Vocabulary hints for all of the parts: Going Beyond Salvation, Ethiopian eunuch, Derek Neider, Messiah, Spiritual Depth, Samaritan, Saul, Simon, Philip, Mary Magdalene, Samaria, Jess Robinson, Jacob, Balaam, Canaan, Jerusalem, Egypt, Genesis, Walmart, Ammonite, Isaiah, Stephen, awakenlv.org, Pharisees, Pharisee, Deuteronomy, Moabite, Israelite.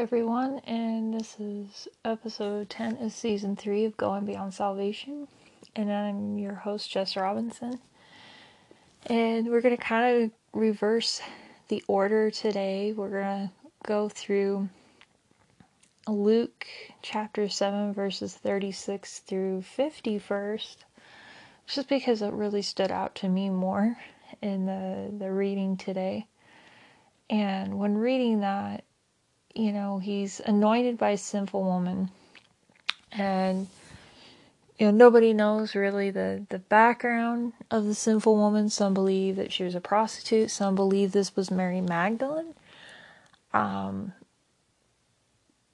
everyone, and this is episode 10 of season 3 of Going Beyond Salvation, and I'm your host, Jess Robinson, and we're going to kind of reverse the order today. We're going to go through Luke chapter 7 verses 36 through 50 first, just because it really stood out to me more in the reading today. And when reading that, you know, he's anointed by a sinful woman. And, you know, nobody knows really the background of the sinful woman. Some believe that she was a prostitute. Some believe this was Mary Magdalene.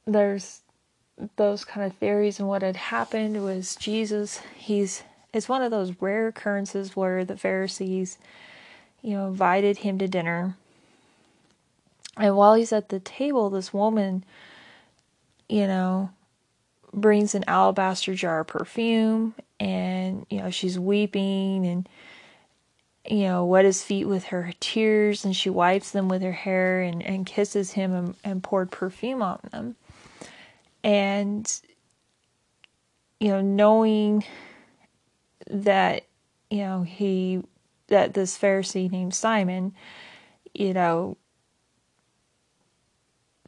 There's those kind of theories. And what had happened was Jesus, it's one of those rare occurrences where the Pharisees, you know, invited him to dinner. And while he's at the table, this woman, you know, brings an alabaster jar of perfume, and, you know, she's weeping, and, you know, wet his feet with her tears, and she wipes them with her hair, and kisses him, and poured perfume on them. And, you know, knowing that, you know, that this Pharisee named Simon, you know,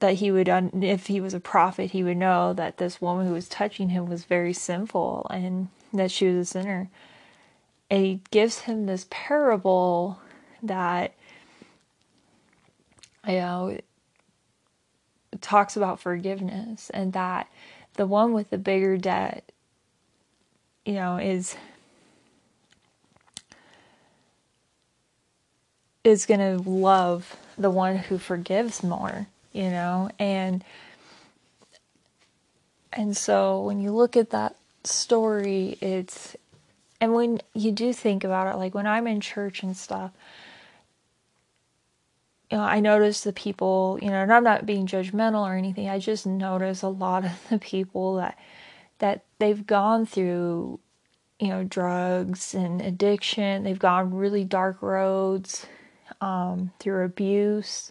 that he would, if he was a prophet, he would know that this woman who was touching him was very sinful and that she was a sinner. And he gives him this parable that, you know, talks about forgiveness, and that the one with the bigger debt, you know, is going to love the one who forgives more. You know, and so when you look at that story, and when you do think about it, like when I'm in church and stuff, you know, I notice the people, you know, and I'm not being judgmental or anything. I just notice a lot of the people that they've gone through, you know, drugs and addiction. They've gone really dark roads, through abuse.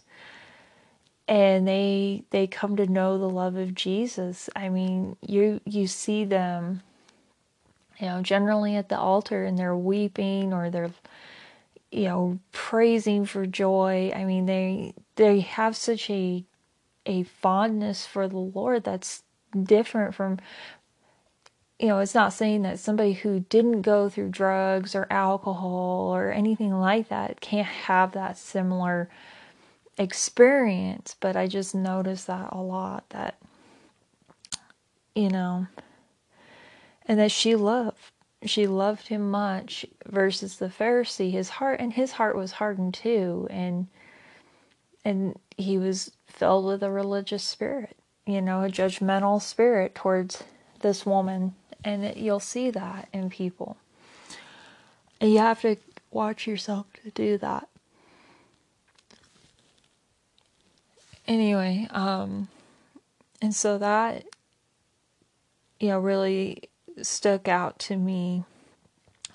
And they come to know the love of Jesus. I mean, you see them, you know, generally at the altar, and they're weeping, or they're, you know, praising for joy. I mean, they have such a fondness for the Lord that's different from, you know, it's not saying that somebody who didn't go through drugs or alcohol or anything like that can't have that similar experience, but I just noticed that a lot, that, you know, and that she loved him much, versus the Pharisee, his heart was hardened too, and he was filled with a religious spirit, you know, a judgmental spirit towards this woman, and you'll see that in people, and you have to watch yourself to do that. Anyway, and so that, you know, really stuck out to me,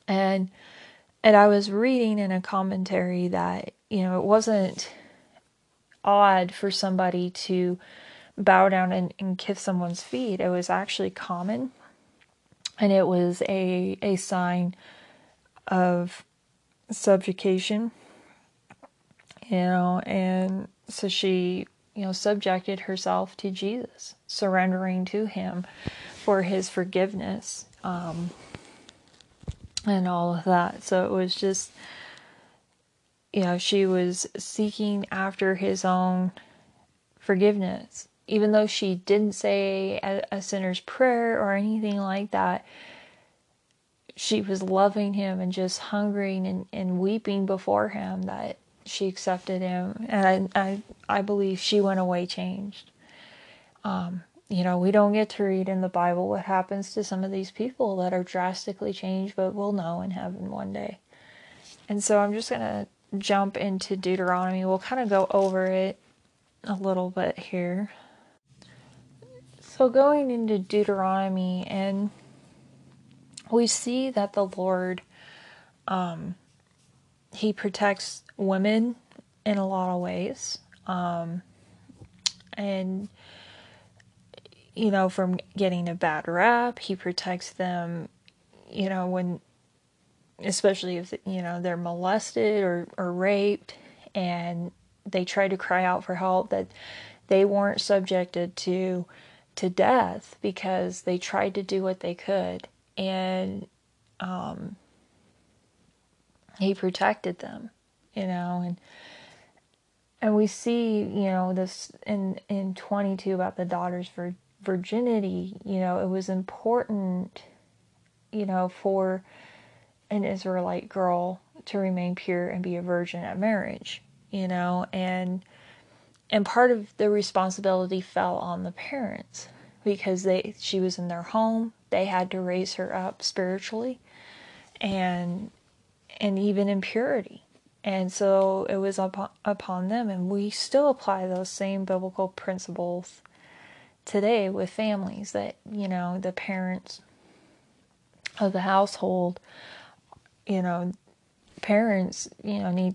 and I was reading in a commentary that, you know, it wasn't odd for somebody to bow down and kiss someone's feet. It was actually common, and it was a sign of subjugation, you know, and so she, you know, subjected herself to Jesus, surrendering to him for his forgiveness, and all of that. So it was just, you know, she was seeking after his own forgiveness, even though she didn't say a sinner's prayer or anything like that. She was loving him and just hungering and weeping before him, that she accepted him, and I believe she went away changed. You know, we don't get to read in the Bible what happens to some of these people that are drastically changed, but we'll know in heaven one day. And so I'm just going to jump into Deuteronomy. We'll kind of go over it a little bit here. So going into Deuteronomy, and we see that the Lord, he protects women in a lot of ways, and you know, from getting a bad rap. He protects them, you know, when, especially if, you know, they're molested or raped and they try to cry out for help, that they weren't subjected to death because they tried to do what they could. And he protected them, you know, and we see, you know, this in 22 about the daughter's virginity, you know, it was important, you know, for an Israelite girl to remain pure and be a virgin at marriage, you know, and part of the responsibility fell on the parents because she was in their home. They had to raise her up spiritually and even in purity. And so it was upon them, and we still apply those same biblical principles today with families that, you know, the parents of the household, you know, parents, you know,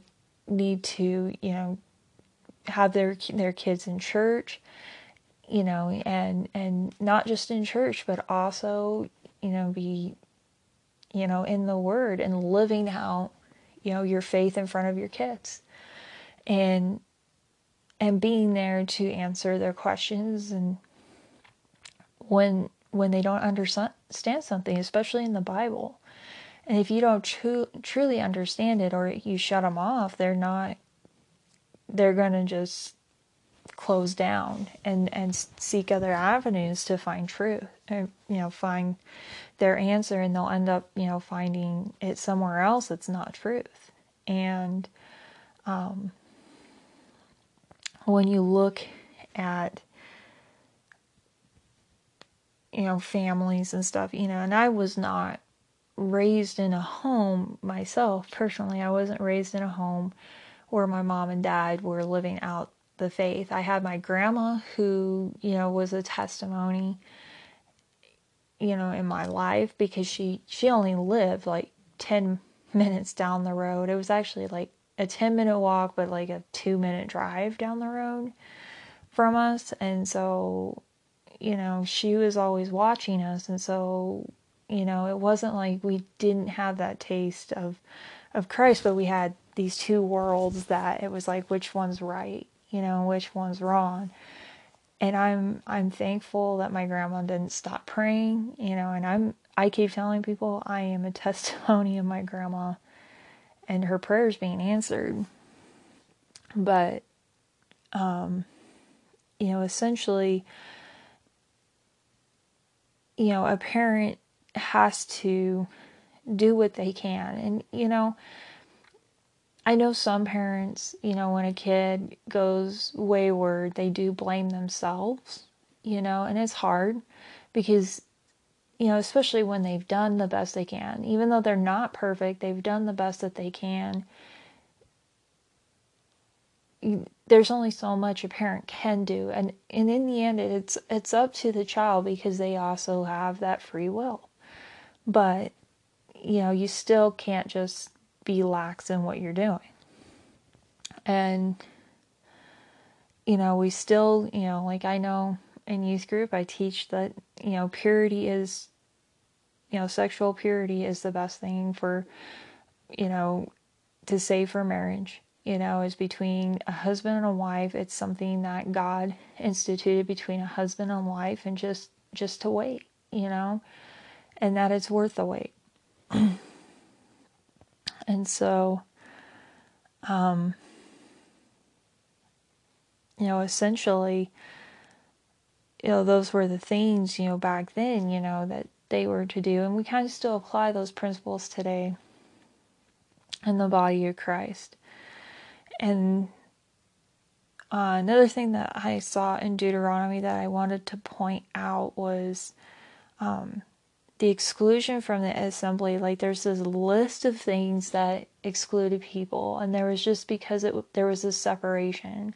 need to, you know, have their kids in church, you know, and not just in church, but also, you know, be, you know, in the Word and living out, you know, your faith in front of your kids, and being there to answer their questions, and when they don't understand something, especially in the Bible, and if you don't truly understand it or you shut them off, they're gonna just close down and seek other avenues to find truth, and, you know, find their answer, and they'll end up, you know, finding it somewhere else that's not truth. And when you look at, you know, families and stuff, you know, and I was not raised in a home myself personally. I wasn't raised in a home where my mom and dad were living out the faith. I had my grandma who, you know, was a testimony, you know, in my life, because she only lived like 10 minutes down the road. It was actually like a 10-minute walk, but like a 2-minute drive down the road from us. And so, you know, she was always watching us. And so, you know, it wasn't like we didn't have that taste of Christ, but we had these two worlds that it was like, which one's right? You know, which one's wrong? And I'm thankful that my grandma didn't stop praying, you know, and I keep telling people I am a testimony of my grandma and her prayers being answered. But, you know, essentially, you know, a parent has to do what they can. And, you know, I know some parents, you know, when a kid goes wayward, they do blame themselves, you know, and it's hard because, you know, especially when they've done the best they can, even though they're not perfect, they've done the best that they can. There's only so much a parent can do. And in the end, it's up to the child, because they also have that free will. But, you know, you still can't just be lax in what you're doing. And, you know, we still, you know, like I know in youth group, I teach that, you know, purity is, you know, sexual purity is the best thing for, you know, to say for marriage, you know, is between a husband and a wife. It's something that God instituted between a husband and wife, and just to wait, you know, and that it's worth the wait. And so, you know, essentially, you know, those were the things, you know, back then, you know, that they were to do. And we kind of still apply those principles today in the body of Christ. And another thing that I saw in Deuteronomy that I wanted to point out was, the exclusion from the assembly. Like, there's this list of things that excluded people, and there was just because there was this separation,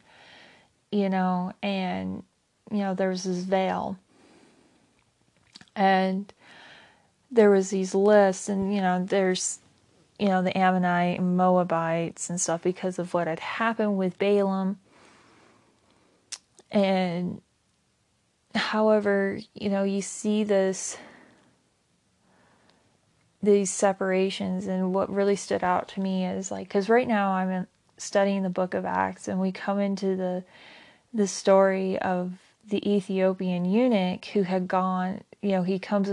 you know, and, you know, there was this veil, and there was these lists, and, you know, there's, you know, the Ammonite and Moabites and stuff because of what had happened with Balaam, and However, you know, you see these separations, and what really stood out to me is, like, because right now I'm studying the book of Acts, and we come into the story of the Ethiopian eunuch who had gone, you know, he comes,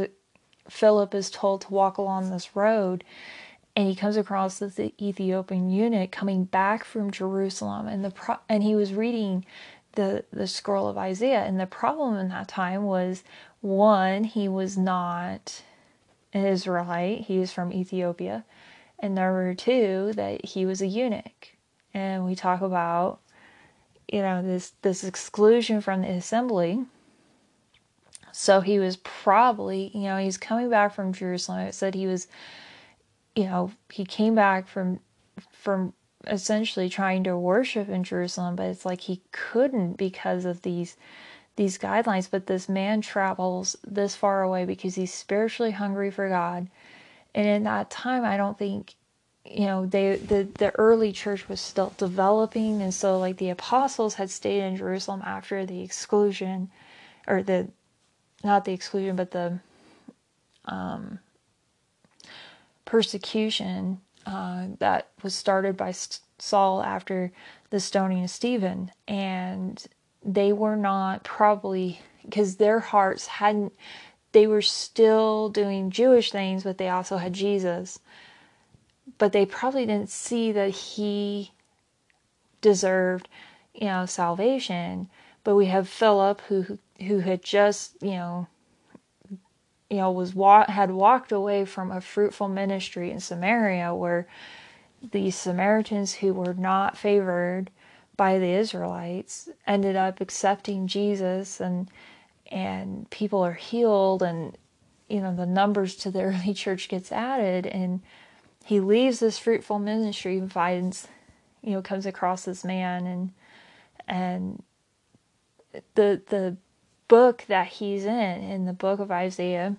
Philip is told to walk along this road, and he comes across the Ethiopian eunuch coming back from Jerusalem, and he was reading the scroll of Isaiah. And the problem in that time was, one, he was not an Israelite, he was from Ethiopia, and number two, that he was a eunuch. And we talk about, you know, this exclusion from the assembly. So he was probably, you know, he's coming back from Jerusalem. It said he was, you know, he came back from essentially trying to worship in Jerusalem, but it's like he couldn't because of these guidelines. But this man travels this far away because he's spiritually hungry for God. And in that time, I don't think, you know, the early church was still developing, and so, like, the apostles had stayed in Jerusalem after the exclusion, or persecution that was started by Saul after the stoning of Stephen. And they were not probably, because their hearts hadn't, they were still doing Jewish things, but they also had Jesus. But they probably didn't see that he deserved, you know, salvation. But we have Philip who had just, you know, had walked away from a fruitful ministry in Samaria, where the Samaritans who were not favored by the Israelites ended up accepting Jesus, and people are healed, and, you know, the numbers to the early church gets added, and he leaves this fruitful ministry and finds, you know, comes across this man, and the book that he's in the book of Isaiah,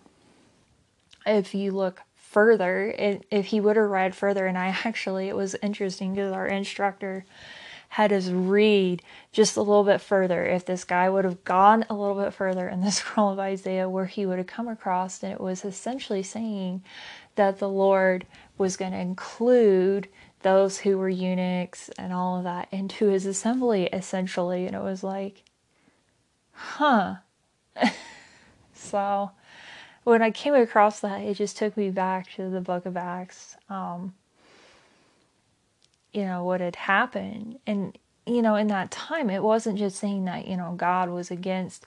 if you look further, if he would have read further, and it was interesting because our instructor had us read just a little bit further. If this guy would have gone a little bit further in the scroll of Isaiah, where he would have come across, and it was essentially saying that the Lord was going to include those who were eunuchs and all of that into his assembly, essentially. And it was like, huh. So when I came across that, it just took me back to the book of Acts, you know, what had happened. And, you know, in that time, it wasn't just saying that, you know, God was against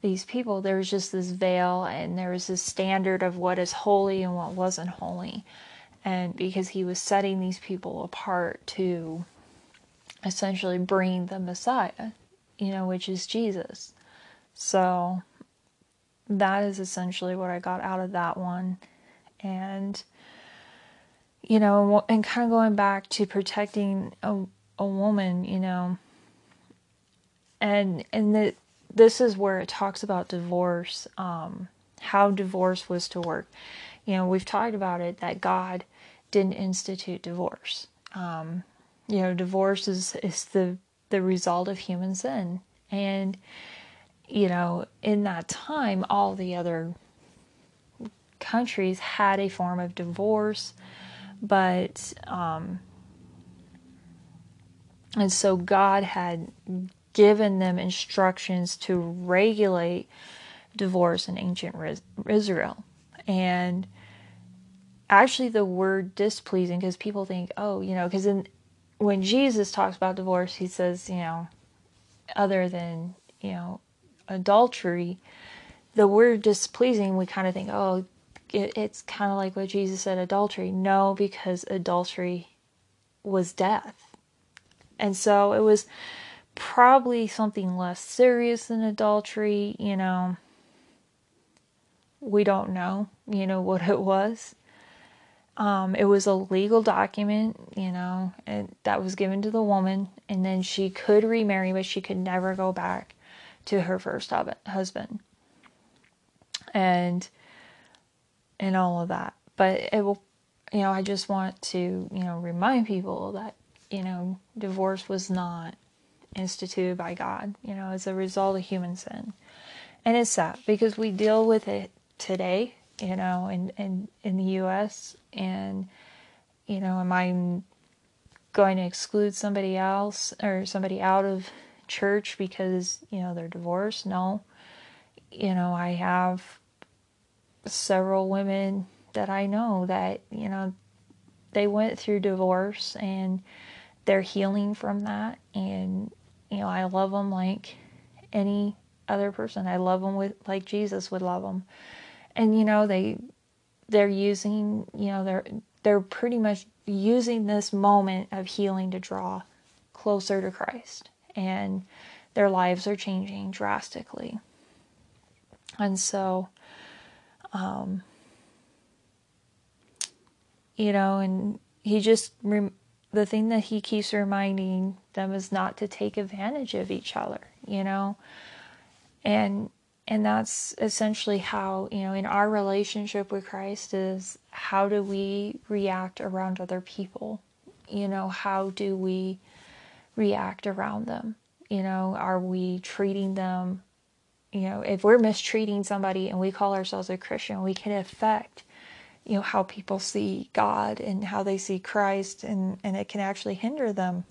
these people. There was just this veil, and there was this standard of what is holy and what wasn't holy. And because he was setting these people apart to essentially bring the Messiah, you know, which is Jesus. So that is essentially what I got out of that one. And, you know, and kind of going back to protecting a woman, you know, and this is where it talks about divorce, how divorce was to work. You know, we've talked about it, that God didn't institute divorce. You know, divorce is the result of human sin. And, you know, in that time, all the other countries had a form of divorce, but, and so God had given them instructions to regulate divorce in ancient Israel. And actually the word displeasing, because people think, oh, you know, because when Jesus talks about divorce, he says, you know, other than, you know, adultery, the word displeasing, we kind of think, oh, it's kind of like what Jesus said, adultery. No, because adultery was death. And so it was probably something less serious than adultery, you know. We don't know, you know, what it was. It was a legal document, you know, and that was given to the woman, and then she could remarry, but she could never go back to her first husband, and all of that. But it will, you know, I just want to, you know, remind people that, you know, divorce was not instituted by God. You know, as a result of human sin. And it's sad because we deal with it today, you know, in the U.S. And, you know, am I going to exclude somebody else or somebody out of church because, you know, they're divorced? No. You know, I have several women that I know that, you know, they went through divorce and they're healing from that. And, you know, I love them like any other person. I love them with like Jesus would love them. And, you know, they're using, you know, they're pretty much using this moment of healing to draw closer to Christ, and their lives are changing drastically. And so, you know, and he just, the thing that he keeps reminding them is not to take advantage of each other, you know, and that's essentially how, you know, in our relationship with Christ is how do we react around other people? You know, how do we react around them? You know, are we treating them? You know, if we're mistreating somebody and we call ourselves a Christian, we can affect, you know, how people see God and how they see Christ, and it can actually hinder them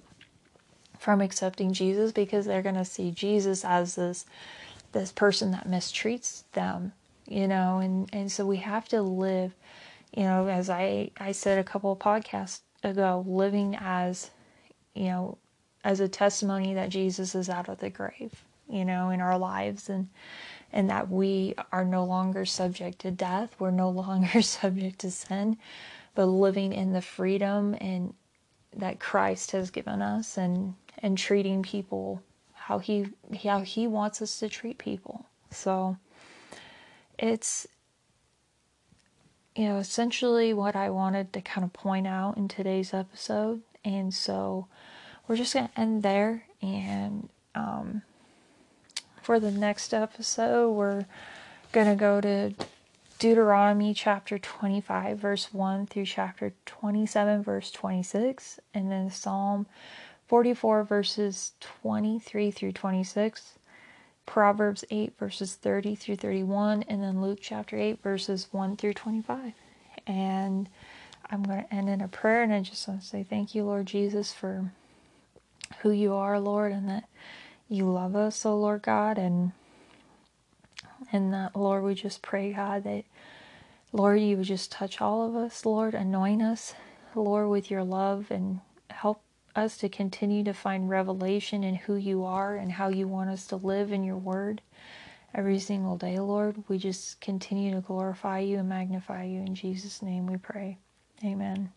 from accepting Jesus because they're going to see Jesus as this person that mistreats them, you know, and so we have to live, you know, as I said a couple of podcasts ago, living as, you know, as a testimony that Jesus is out of the grave, you know, in our lives, and that we are no longer subject to death, we're no longer subject to sin, but living in the freedom and that Christ has given us, and treating people how he wants us to treat people. So it's, you know, essentially what I wanted to kind of point out in today's episode. And so we're just going to end there. And for the next episode, we're going to go to Deuteronomy chapter 25, verse 1 through chapter 27, verse 26. And then Psalm 44 verses 23 through 26, Proverbs 8 verses 30 through 31, and then Luke chapter 8 verses 1 through 25. And I'm going to end in a prayer, and I just want to say thank you, Lord Jesus, for who you are, Lord, and that you love us, oh Lord God, and that, Lord, we just pray, God, that, Lord, you would just touch all of us, Lord, anoint us, Lord, with your love, and help us to continue to find revelation in who you are and how you want us to live in your word every single day, Lord. We just continue to glorify you and magnify you. In Jesus' name we pray. Amen.